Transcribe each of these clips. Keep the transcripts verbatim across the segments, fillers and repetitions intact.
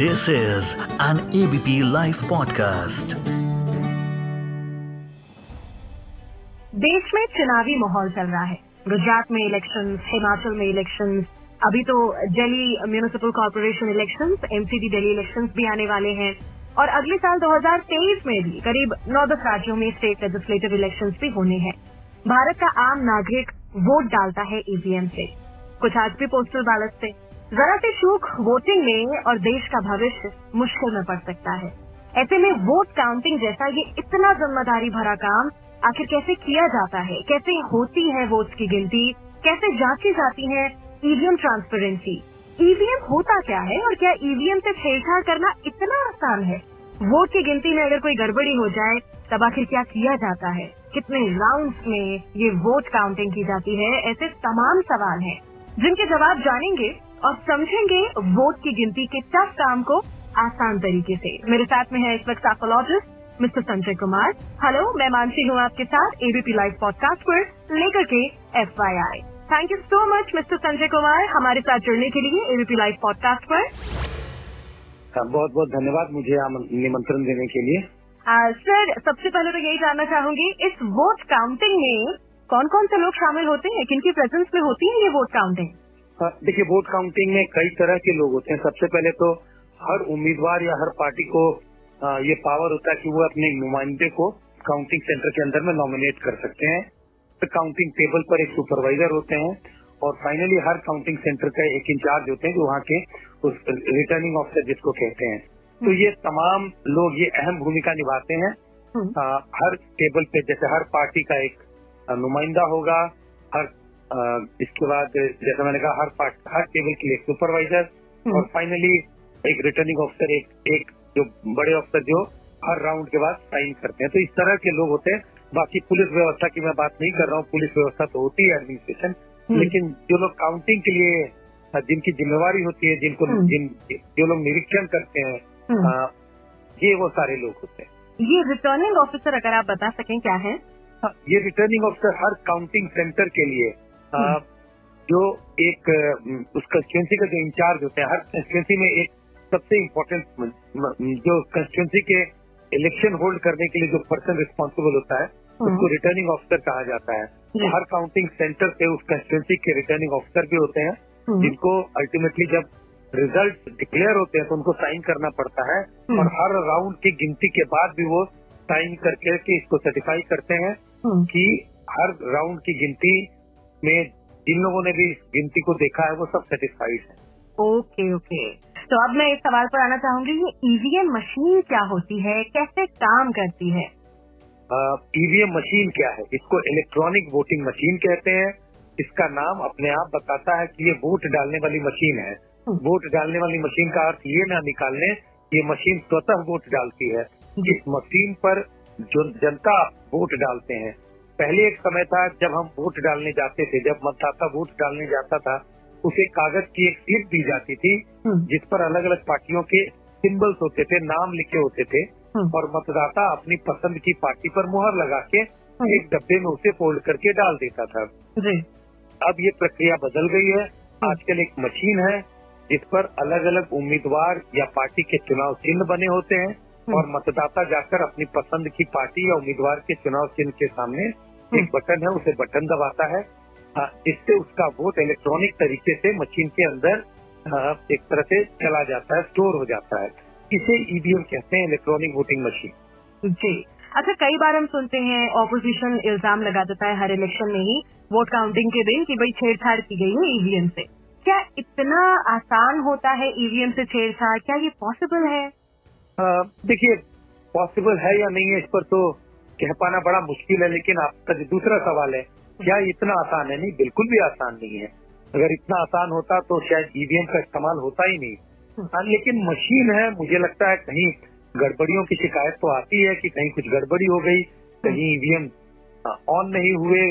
This is an A B P Live podcast। देश में चुनावी माहौल चल रहा है। गुजरात में इलेक्शंस, हिमाचल में इलेक्शंस, अभी तो Delhi municipal corporation elections, MCD Delhi elections भी आने वाले हैं और अगले साल दो हज़ार तेईस में भी करीब नौ दस राज्यों में स्टेट लेजिस्लेटिव इलेक्शंस भी होने हैं। भारत का आम नागरिक वोट डालता है ई वी एम से, कुछ आज भी पोस्टल बैलेट से। जरा से चूक वोटिंग में और देश का भविष्य मुश्किल में पड़ सकता है। ऐसे में वोट काउंटिंग जैसा ये इतना जिम्मेदारी भरा काम आखिर कैसे किया जाता है, कैसे होती है वोट्स की गिनती, कैसे जांची जाती है E V M transparency, E V M होता क्या है और क्या ई वी एम से छेड़छाड़ करना इतना आसान है? वोट की गिनती में अगर कोई गड़बड़ी हो जाए तब आखिर क्या किया जाता है, कितने राउंड्स में ये वोट काउंटिंग की जाती है? ऐसे तमाम सवाल हैं जिनके जवाब जानेंगे और समझेंगे वोट की गिनती के टफ काम को आसान तरीके से। मेरे साथ में है इस वक्त psychologist mister Sanjay Kumar. Hello, मैं मानसी हूँ आपके साथ A B P live podcast पर लेकर के F Y I. Thank you so much mister Sanjay Kumar हमारे साथ जुड़ने के लिए A B P live podcast पर। बहुत बहुत धन्यवाद मुझे निमंत्रण देने के लिए। सर, सबसे पहले तो यही जानना चाहूंगी, इस वोट काउंटिंग में कौन कौन से लोग शामिल होते हैं, किनकी प्रेजेंस में होती है ये वोट काउंटिंग? देखिए, वोट काउंटिंग में कई तरह के लोग होते हैं। सबसे पहले तो हर उम्मीदवार या हर पार्टी को ये पावर होता है कि वो अपने नुमाइंदे को काउंटिंग सेंटर के अंदर में नॉमिनेट कर सकते हैं। तो काउंटिंग टेबल पर एक सुपरवाइजर होते हैं और फाइनली हर काउंटिंग सेंटर का एक इंचार्ज होते हैं जो वहाँ के उस रिटर्निंग ऑफिसर जिसको कहते हैं। तो ये तमाम लोग ये अहम भूमिका निभाते हैं। हर टेबल पे जैसे हर पार्टी का एक नुमाइंदा होगा, हर आ, इसके बाद जैसा मैंने कहा हर पार्ट हर टेबल के लिए एक सुपरवाइजर और फाइनली एक रिटर्निंग ऑफिसर, एक, एक जो बड़े ऑफिसर जो हर राउंड के बाद साइन करते हैं। तो इस तरह के लोग होते हैं। बाकी पुलिस व्यवस्था की मैं बात नहीं कर रहा हूँ, पुलिस व्यवस्था तो होती है एडमिनिस्ट्रेशन, लेकिन जो लोग काउंटिंग के लिए जिनकी जिम्मेवारी होती है, जिनको जिन जो लोग निरीक्षण करते हैं, आ, ये वो सारे लोग होते हैं। ये रिटर्निंग ऑफिसर अगर आप बता सकें क्या है? ये रिटर्निंग ऑफिसर हर काउंटिंग सेंटर के लिए आ, जो एक उस कंस्टिट्यूंसी का जो इंचार्ज होता है, हर कंस्टिट्यूंसी में एक सबसे इम्पोर्टेंट जो कंस्टिट्यूंसी के इलेक्शन होल्ड करने के लिए जो पर्सन रिस्पॉन्सिबल होता है उसको रिटर्निंग ऑफिसर कहा जाता है। तो हर काउंटिंग सेंटर से उस कंस्टिट्यूंसी के रिटर्निंग ऑफिसर भी होते हैं जिनको अल्टीमेटली जब रिजल्ट डिक्लेयर होते हैं तो उनको साइन करना पड़ता है और हर राउंड की गिनती के बाद भी वो साइन करके इसको सर्टिफाई करते हैं कि हर राउंड की गिनती में जिन लोगों ने भी इस गिनती को देखा है वो सब सेटिस्फाइड है। ओके ओके तो अब मैं इस सवाल पर आना चाहूंगी, ये ई वी एम मशीन क्या होती है, कैसे काम करती है? ई वी एम मशीन क्या है? इसको इलेक्ट्रॉनिक वोटिंग मशीन कहते हैं। इसका नाम अपने आप बताता है कि ये वोट डालने वाली मशीन है। वोट डालने वाली मशीन का अर्थ ये ना निकालने, ये मशीन स्वतः वोट डालती है। इस मशीन पर जो जनता वोट डालते हैं, पहले एक समय था जब हम वोट डालने जाते थे, जब मतदाता वोट डालने जाता था उसे कागज की एक स्लिप दी जाती थी जिस पर अलग अलग पार्टियों के सिंबल्स होते थे, नाम लिखे होते थे और मतदाता अपनी पसंद की पार्टी पर मुहर लगा के एक डब्बे में उसे फोल्ड करके डाल देता था। अब ये प्रक्रिया बदल गई है। आजकल एक मशीन है जिस पर अलग अलग उम्मीदवार या पार्टी के चुनाव चिन्ह बने होते हैं और मतदाता जाकर अपनी पसंद की पार्टी या उम्मीदवार के चुनाव चिन्ह के सामने एक बटन है, उसे बटन दबाता है, इससे उसका वोट इलेक्ट्रॉनिक तरीके से मशीन के अंदर एक तरह से चला जाता है, स्टोर हो जाता है। इसे ई वी एम कहते हैं, इलेक्ट्रॉनिक वोटिंग मशीन। जी अच्छा, कई बार हम सुनते हैं ऑपोजिशन इल्जाम लगा देता है हर इलेक्शन में ही वोट काउंटिंग के दिन कि भाई छेड़छाड़ की गई है ई वी एम से। क्या इतना आसान होता है ई वी एम से छेड़छाड़, क्या ये पॉसिबल है? देखिए, पॉसिबल है या नहीं है इस पर तो कह पाना बड़ा मुश्किल है, लेकिन आपका जो दूसरा सवाल है क्या इतना आसान है? नहीं, बिल्कुल भी आसान नहीं है। अगर इतना आसान होता तो शायद ई वी एम का इस्तेमाल होता ही नहीं। लेकिन मशीन है, मुझे लगता है कहीं गड़बड़ियों की शिकायत तो आती है कि कहीं कुछ गड़बड़ी हो गई, कहीं ई वी एम ऑन नहीं हुए,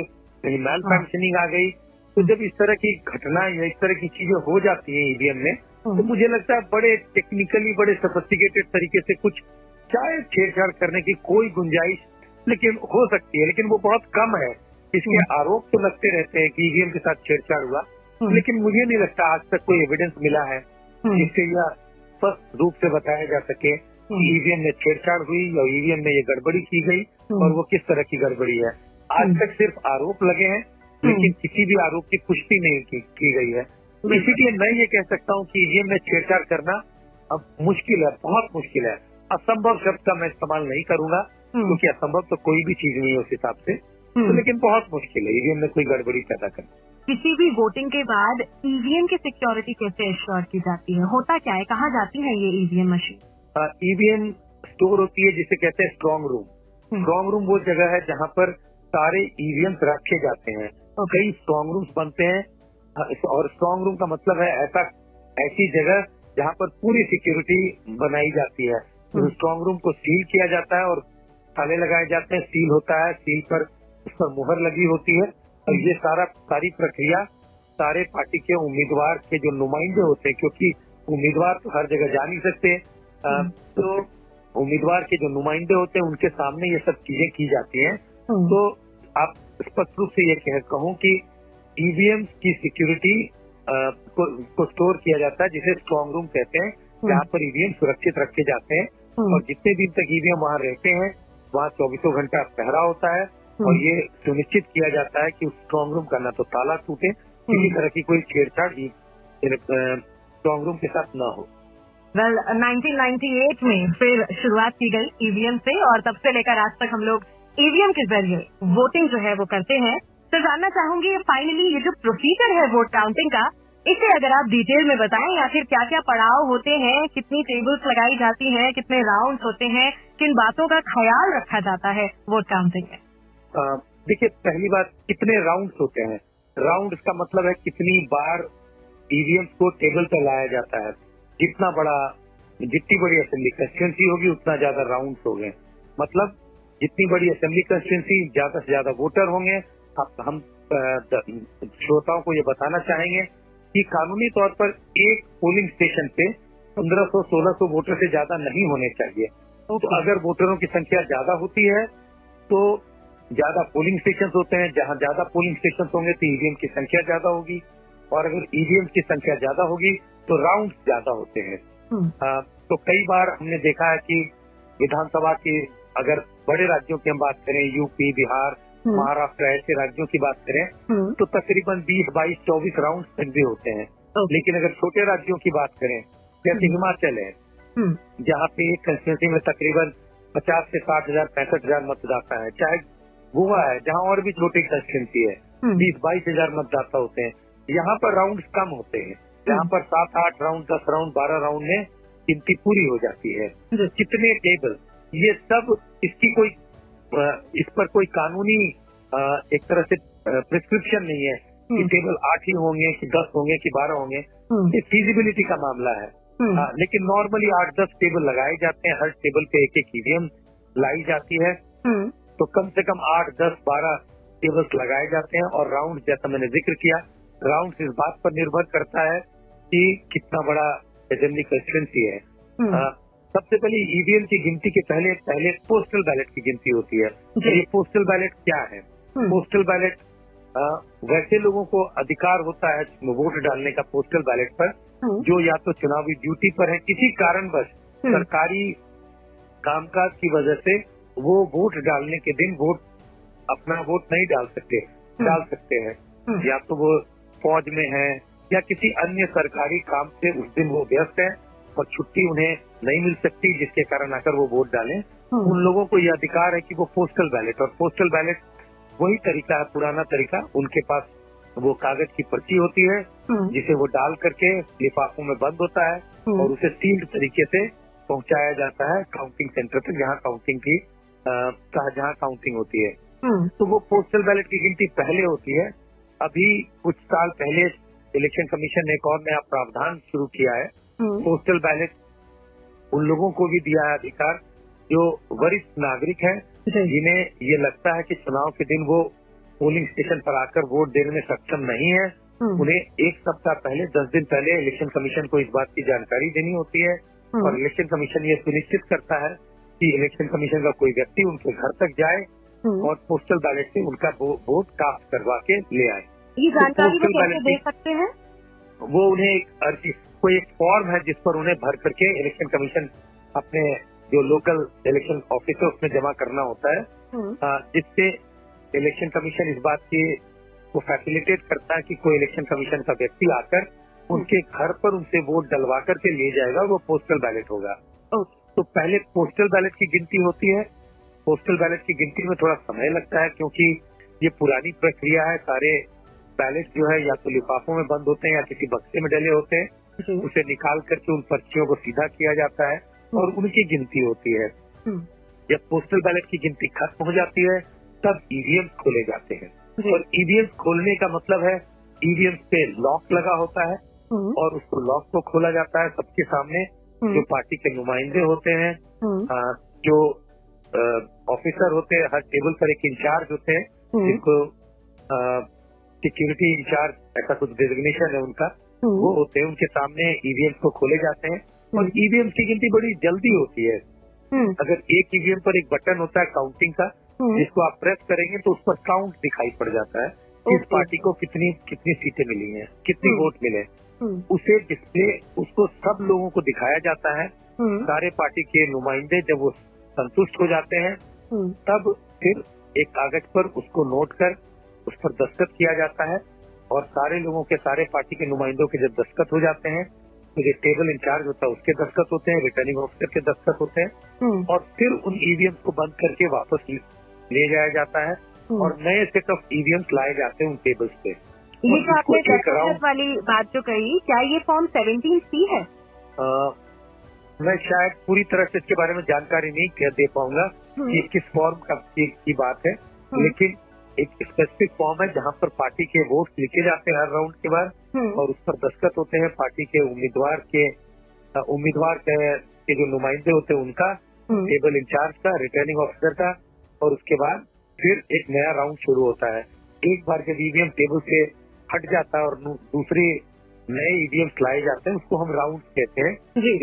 कहीं मैल फंक्शनिंग आ गई। तो जब इस तरह की घटनाएं या इस तरह की चीजें हो जाती है ई वी एम में तो मुझे लगता है बड़े टेक्निकली, बड़े सोफिस्टिकेटेड तरीके से कुछ शायद छेड़छाड़ करने की कोई गुंजाइश लेकिन हो सकती है, लेकिन वो बहुत कम है। इसके आरोप तो लगते रहते हैं कि ई वी एम के साथ छेड़छाड़ हुआ, लेकिन मुझे नहीं लगता आज तक कोई एविडेंस मिला है जिससे यह स्पष्ट रूप से बताया जा सके कि ईवीएम में छेड़छाड़ हुई या ईवीएम में ये गड़बड़ी की गई और वो किस तरह की गड़बड़ी है। आज तक सिर्फ आरोप लगे हैं, लेकिन किसी भी आरोप की पुष्टि नहीं की, की गई है। इसीलिए मैं ये कह सकता हूँ कि ईवीएम में छेड़छाड़ करना अब मुश्किल है, बहुत मुश्किल है। असंभव शब्द का मैं इस्तेमाल नहीं करूंगा, क्योंकि असंभव तो कोई भी चीज नहीं है उस हिसाब से, तो लेकिन बहुत मुश्किल है ईवीएम में कोई गड़बड़ी पैदा करना। किसी भी वोटिंग के बाद ईवीएम की सिक्योरिटी कैसे एश्योर की जाती है, होता क्या है, कहाँ जाती है ये ईवीएम मशीन? ईवीएम स्टोर होती है जिसे कहते हैं स्ट्रांग रूम। स्ट्रांग रूम वो जगह है जहाँ पर सारे ईवीएम रखे जाते हैं। कई स्ट्रांग रूम्स बनते हैं, और स्ट्रांग रूम का मतलब है ऐसा ऐसी जगह जहाँ पर पूरी सिक्योरिटी बनाई जाती है। तो स्ट्रांग रूम को सील किया जाता है और ताले लगाए जाते हैं, सील होता है, सील पर उस पर मुहर लगी होती है। और ये सारा सारी प्रक्रिया सारे पार्टी के उम्मीदवार के जो नुमाइंदे होते हैं, क्योंकि उम्मीदवार तो हर जगह जा नहीं सकते, तो उम्मीदवार के जो नुमाइंदे होते हैं उनके सामने ये सब चीजें की जाती हैं। तो आप स्पष्ट रूप से ये कह कहूँ कि ईवीएम की सिक्योरिटी को, को स्टोर किया जाता है जिसे स्ट्रांग रूम कहते हैं, जहाँ पर ईवीएम सुरक्षित रखे जाते हैं। और जितने दिन तक ईवीएम वहाँ रहते हैं वहाँ चौबीसों घंटा पहरा होता है, और ये सुनिश्चित किया जाता है कि उस स्ट्रांग रूम का ना तो ताला टूटे, किसी तरह की कोई छेड़छाड़ भी स्ट्रांग रूम के साथ ना हो। Well well, nineteen ninety eight में फिर शुरुआत की गई ईवीएम से, और तब से लेकर आज तक हम लोग ईवीएम के जरिए वोटिंग जो है वो करते हैं। तो जानना चाहूंगी फाइनली ये जो प्रोसीजर है वोट काउंटिंग का, इसे अगर आप डिटेल में बताएं, या फिर क्या क्या पड़ाव होते हैं, कितनी टेबल्स लगाई जाती हैं, कितने राउंड्स होते हैं, किन बातों का ख्याल रखा जाता है वोट काउंटिंग में? देखिए, पहली बात, कितने राउंड्स होते हैं। राउंड्स का मतलब है कितनी बार ईवीएम को टेबल पर लाया जाता है। जितना बड़ा जितनी बड़ी असेंबली कंस्टिट्यूंसी होगी उतना ज्यादा राउंड्स होंगे। मतलब जितनी बड़ी असेंबली कंस्टिट्यूंसी ज्यादा से ज्यादा वोटर होंगे। हम श्रोताओं को ये बताना चाहेंगे कि कानूनी तौर पर एक पोलिंग स्टेशन पे पंद्रह सौ सोलह सौ वोटर से ज्यादा नहीं होने चाहिए। तो अगर वोटरों की संख्या ज्यादा होती है तो ज्यादा पोलिंग स्टेशन होते हैं, जहाँ ज्यादा पोलिंग स्टेशन होंगे तो ईवीएम की संख्या ज्यादा होगी, और अगर ईवीएम की संख्या ज्यादा होगी तो राउंड ज्यादा होते हैं। आ, तो कई बार हमने देखा है कि विधानसभा के, अगर बड़े राज्यों की हम बात करें, यूपी, बिहार, महाराष्ट्र ऐसे राज्यों की बात करें तो तकरीबन बीस बाईस चौबीस राउंड तक भी होते हैं। लेकिन अगर छोटे राज्यों की बात करें, जैसे हिमाचल है, जहाँ पे एक कंस्टिट्यूंसी में तकरीबन पचास से साठ हजार पैंसठ हजार मतदाता है, चाहे गोवा है जहाँ और भी छोटी कंस्टिट्यूंसी है, बीस बाईस हजार मतदाता होते हैं, यहाँ पर राउंड कम होते हैं। यहाँ पर सात आठ राउंड, दस राउंड, बारह राउंड में गिनती पूरी हो जाती है। कितने टेबल, ये सब, इसकी कोई इस पर कोई कानूनी एक तरह से प्रिस्क्रिप्शन नहीं है कि टेबल आठ ही होंगे कि दस होंगे कि बारह होंगे। ये फिजिबिलिटी का मामला है। आ, लेकिन नॉर्मली आठ दस टेबल लगाए जाते हैं, हर टेबल पे एक एक ईवीएम लाई जाती है। तो कम से कम आठ दस बारह टेबल्स लगाए जाते हैं। और राउंड, जैसा मैंने जिक्र किया, राउंड इस बात पर निर्भर करता है कि कितना बड़ा असेंबली कंस्टिट्यूंसी है। आ, सबसे पहले ईवीएम की गिनती के पहले पहले पोस्टल बैलेट की गिनती होती है। तो ये पोस्टल बैलेट क्या है? पोस्टल बैलेट वैसे लोगों को अधिकार होता है वोट डालने का पोस्टल बैलेट पर, जो या तो चुनावी ड्यूटी पर है, किसी कारणवश सरकारी कामकाज की वजह से वो वोट डालने के दिन वोट अपना वोट नहीं डाल सकते डाल सकते हैं, या तो वो फौज में है या किसी अन्य सरकारी काम से उस दिन वो व्यस्त है और छुट्टी उन्हें नहीं मिल सकती, जिसके कारण आकर वो वोट डालें। उन लोगों को यह अधिकार है कि वो पोस्टल बैलेट, और पोस्टल बैलेट वही तरीका है, पुराना तरीका, उनके पास वो कागज की पर्ची होती है जिसे वो डाल करके लिफाफों में बंद होता है और उसे सील्ड तरीके से पहुंचाया जाता है काउंटिंग सेंटर तक, जहाँ काउंटिंग की जहाँ काउंटिंग होती है। तो वो पोस्टल बैलेट की गिनती पहले होती है। अभी कुछ साल पहले इलेक्शन कमीशन ने एक और नया प्रावधान शुरू किया है, पोस्टल बैलेट उन लोगों को भी दिया है अधिकार जो वरिष्ठ नागरिक हैं, जिन्हें ये लगता है कि चुनाव के दिन वो पोलिंग स्टेशन पर आकर वोट देने में सक्षम नहीं है। उन्हें एक सप्ताह पहले, दस दिन पहले इलेक्शन कमीशन को इस बात की जानकारी देनी होती है, और इलेक्शन कमीशन ये सुनिश्चित करता है कि इलेक्शन कमीशन का कोई व्यक्ति उनके घर तक जाए और पोस्टल बैलेट से उनका वोट कास्ट करवा के ले आए। ये जानकारी वो कैसे दे सकते हैं? वो उन्हें एक अर्जी, कोई एक फॉर्म है जिस पर उन्हें भर करके इलेक्शन कमीशन अपने जो लोकल इलेक्शन ऑफिस है उसमें जमा करना होता है, जिससे इलेक्शन कमीशन इस बात की वो फैसिलिटेट करता है कि कोई इलेक्शन कमीशन का व्यक्ति आकर उनके घर पर उनसे वोट डलवा करके ले जाएगा, वो पोस्टल बैलेट होगा। तो पहले पोस्टल बैलेट की गिनती होती है, पोस्टल बैलेट की गिनती में थोड़ा समय लगता है क्योंकि ये पुरानी प्रक्रिया है, सारे बैलेट जो है या तो लिफाफों में बंद होते हैं या किसी बक्से में डले होते हैं, उसे निकाल करके उन पर्चियों को सीधा किया जाता है और उनकी गिनती होती है। जब पोस्टल बैलेट की गिनती खत्म हो जाती है तब ईवीएम खोले जाते हैं और ईवीएम खोलने का मतलब है ईवीएम पे लॉक लगा होता है और उसको लॉक को खोला जाता है सबके सामने, जो पार्टी के नुमाइंदे होते हैं, जो ऑफिसर होते हैं, हर टेबल पर एक इंचार्ज होते हैं जिनको सिक्योरिटी इंचार्ज ऐसा कुछ डेजिग्नेशन है उनका, वो होते हैं, उनके सामने ईवीएम को खोले जाते हैं। और ईवीएम की गिनती बड़ी जल्दी होती है, अगर एक ईवीएम पर एक बटन होता है काउंटिंग का जिसको आप प्रेस करेंगे तो उस पर काउंट दिखाई पड़ जाता है इस पार्टी को कितनी कितनी सीटें मिली हैं, कितने वोट मिले, उसे डिस्प्ले उसको सब लोगों को दिखाया जाता है। सारे पार्टी के नुमाइंदे जब वो संतुष्ट हो जाते हैं तब फिर एक कागज पर उसको नोट कर उस पर दस्तखत किया जाता है और सारे लोगों के सारे पार्टी के नुमाइंदों के जब दस्तखत हो जाते हैं तो जो टेबल इंचार्ज होता है उसके दस्तखत होते हैं, रिटर्निंग ऑफिसर के दस्तखत होते हैं और फिर उन ईवीएम को बंद करके वापस ले जाया जाता है और नए सेट ऑफ ईवीएम लाए जाते हैं उन टेबल्स पे। ये जो आपने दस्तखत वाली बात जो कही, क्या ये फॉर्म सेवनटीन सी है? आ, मैं शायद पूरी तरह से इसके बारे में जानकारी नहीं क्या दे पाऊंगा कि किस फॉर्म का की बात है, लेकिन एक स्पेसिफिक फॉर्म है जहां पर पार्टी के वोट लिखे जाते हैं हर राउंड के बाद और उस पर दस्तखत होते हैं पार्टी के उम्मीदवार के उम्मीदवार के जो नुमाइंदे होते हैं उनका, टेबल इंचार्ज का, रिटर्निंग ऑफिसर का और उसके बाद फिर एक नया राउंड शुरू होता है। एक बार जब ईवीएम टेबल से हट जाता है और दूसरे नए ईवीएम लाए जाते हैं उसको हम राउंड कहते हैं,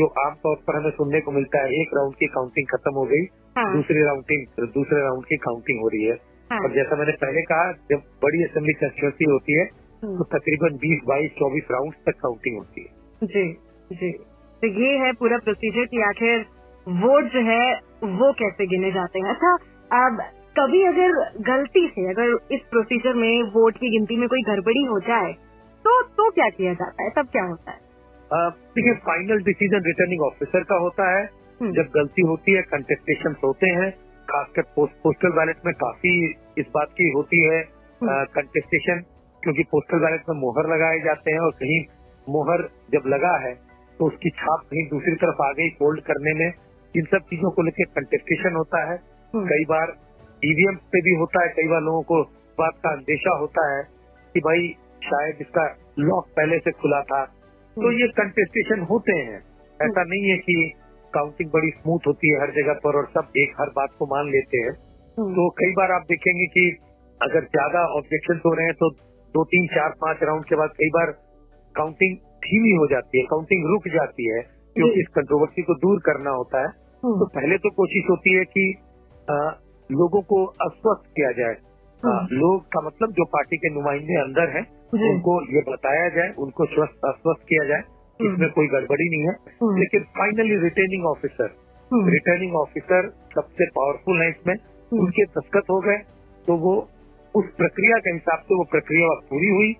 जो आमतौर पर हमें सुनने को मिलता है एक राउंड की काउंटिंग खत्म हो गई, हाँ। दूसरे राउंडिंग दूसरे राउंड की काउंटिंग हो रही है, हाँ। और जैसा मैंने पहले कहा जब बड़ी असेंबली कंस्टिट्यूएंसी होती है तो तकरीबन बीस बाईस चौबीस राउंड तक काउंटिंग होती है। जी जी, तो ये है पूरा प्रोसीजर की आखिर वोट जो है वो कैसे गिने जाते हैं। अच्छा, अब कभी अगर गलती से अगर इस प्रोसीजर में वोट की गिनती में कोई गड़बड़ी हो जाए तो तो क्या किया जाता है, तब क्या होता है? देखिए, फाइनल डिसीजन रिटर्निंग ऑफिसर का होता है। जब गलती होती है, कंटेस्टेशन होते हैं, खासकर पोस्ट, पोस्टल बैलेट में काफी इस बात की होती है कंटेस्टेशन, क्योंकि पोस्टल बैलेट में मोहर लगाए जाते हैं और कहीं मोहर जब लगा है तो उसकी छाप कहीं दूसरी तरफ आ गई फोल्ड करने में, इन सब चीजों को लेकर कंटेस्टेशन होता है। कई बार ईवीएम पे भी होता है, कई बार लोगों को बात का अंदेशा होता है कि भाई शायद इसका लॉक पहले से खुला था, तो ये कंटेस्टेशन होते हैं। ऐसा नहीं है कि काउंटिंग बड़ी स्मूथ होती है हर जगह पर और सब एक हर बात को मान लेते हैं, तो कई बार आप देखेंगे कि अगर ज्यादा ऑब्जेक्शन हो रहे हैं तो दो तीन चार पांच राउंड के बाद कई बार काउंटिंग धीमी हो जाती है, काउंटिंग रुक जाती है, क्योंकि इस कंट्रोवर्सी को दूर करना होता है। तो पहले तो कोशिश होती है कि आ, लोगों को अस्वस्थ किया जाए, आ, लोग का मतलब जो पार्टी के नुमाइंदे अंदर हैं, उनको ये बताया जाए, उनको स्वस्थ अस्वस्थ किया जाए, इसमें कोई गड़बड़ी नहीं है। लेकिन finally returning officer returning officer सबसे पावरफुल है इसमें, उनके दस्तखत हो गए तो वो उस प्रक्रिया के हिसाब से वो प्रक्रिया पूरी हुई।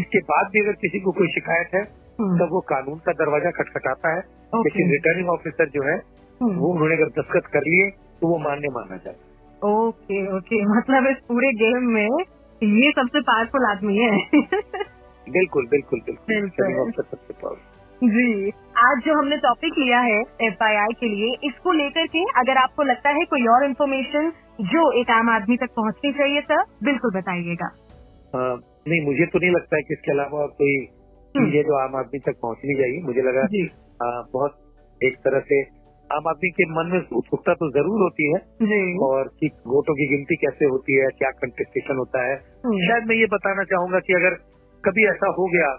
इसके बाद भी अगर किसी को कोई शिकायत है तब वो कानून का दरवाजा खटखटाता है, लेकिन रिटर्निंग ऑफिसर जो है वो उन्होंने अगर दस्तखत कर लिए तो वो मान्य माना जाता है। ओके ओके, मतलब इस पूरे गेम में ये सबसे पावरफुल आदमी है। बिल्कुल बिल्कुल बिल्कुल जी। आज जो हमने टॉपिक लिया है एफआईआर के लिए, इसको लेकर के अगर आपको लगता है कोई और इन्फॉर्मेशन जो एक आम आदमी तक पहुंचनी चाहिए सर, बिल्कुल बताइएगा। नहीं, मुझे तो नहीं लगता है कि इसके अलावा और कोई चीजें जो आम आदमी तक पहुँचनी चाहिए। मुझे लगा आ, बहुत एक तरह से आम आदमी के मन में उत्सुकता तो जरूर होती है और कि वोटों की गिनती कैसे होती है, क्या कंटेस्टेशन होता है। शायद मैं ये बताना चाहूंगा कि अगर कभी ऐसा हो गया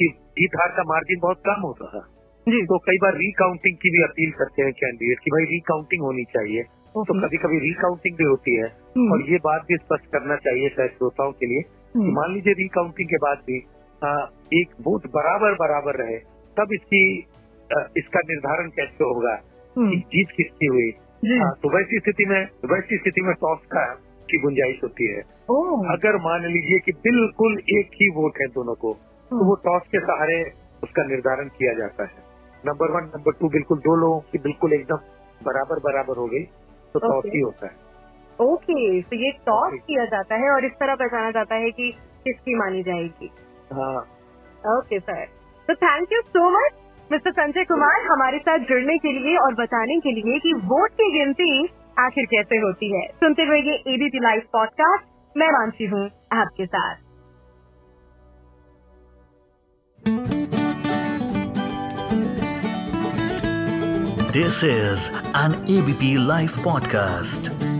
कि जीत हार का मार्जिन बहुत कम होता था तो कई बार रिकाउंटिंग की भी अपील करते हैं कैंडिडेट कि भाई रिकाउंटिंग होनी चाहिए, तो कभी कभी रिकाउंटिंग भी होती है। और ये बात भी स्पष्ट करना चाहिए शायद श्रोताओं के लिए, मान लीजिए रिकाउंटिंग के बाद भी एक वोट बराबर बराबर रहे तब इसकी इसका निर्धारण कैसे होगा कि जीत किसकी हुई। हाँ, तो वैसी स्थिति में वैसी स्थिति में टॉस का की गुंजाइश होती है। अगर मान लीजिए कि बिल्कुल एक ही वोट है दोनों को, तो वो टॉस के सहारे उसका निर्धारण किया जाता है। नंबर वन नंबर टू बिल्कुल दो लोगों की बिल्कुल एकदम बराबर बराबर हो गई तो टॉस ही होता है। ओके, तो ये टॉस किया जाता है और इस तरह पहचाना जाता है कि किसकी मानी जाएगी। हाँ, ओके सर, तो thank you so much mister Sanjay Kumar हमारे साथ जुड़ने के लिए और बताने के लिए कि वोट की गिनती आखिर कैसे होती है। सुनते हुए ये एबीपी लाइव पॉडकास्ट, मैं मानसी हूँ आपके साथ। This is an ABP live podcast.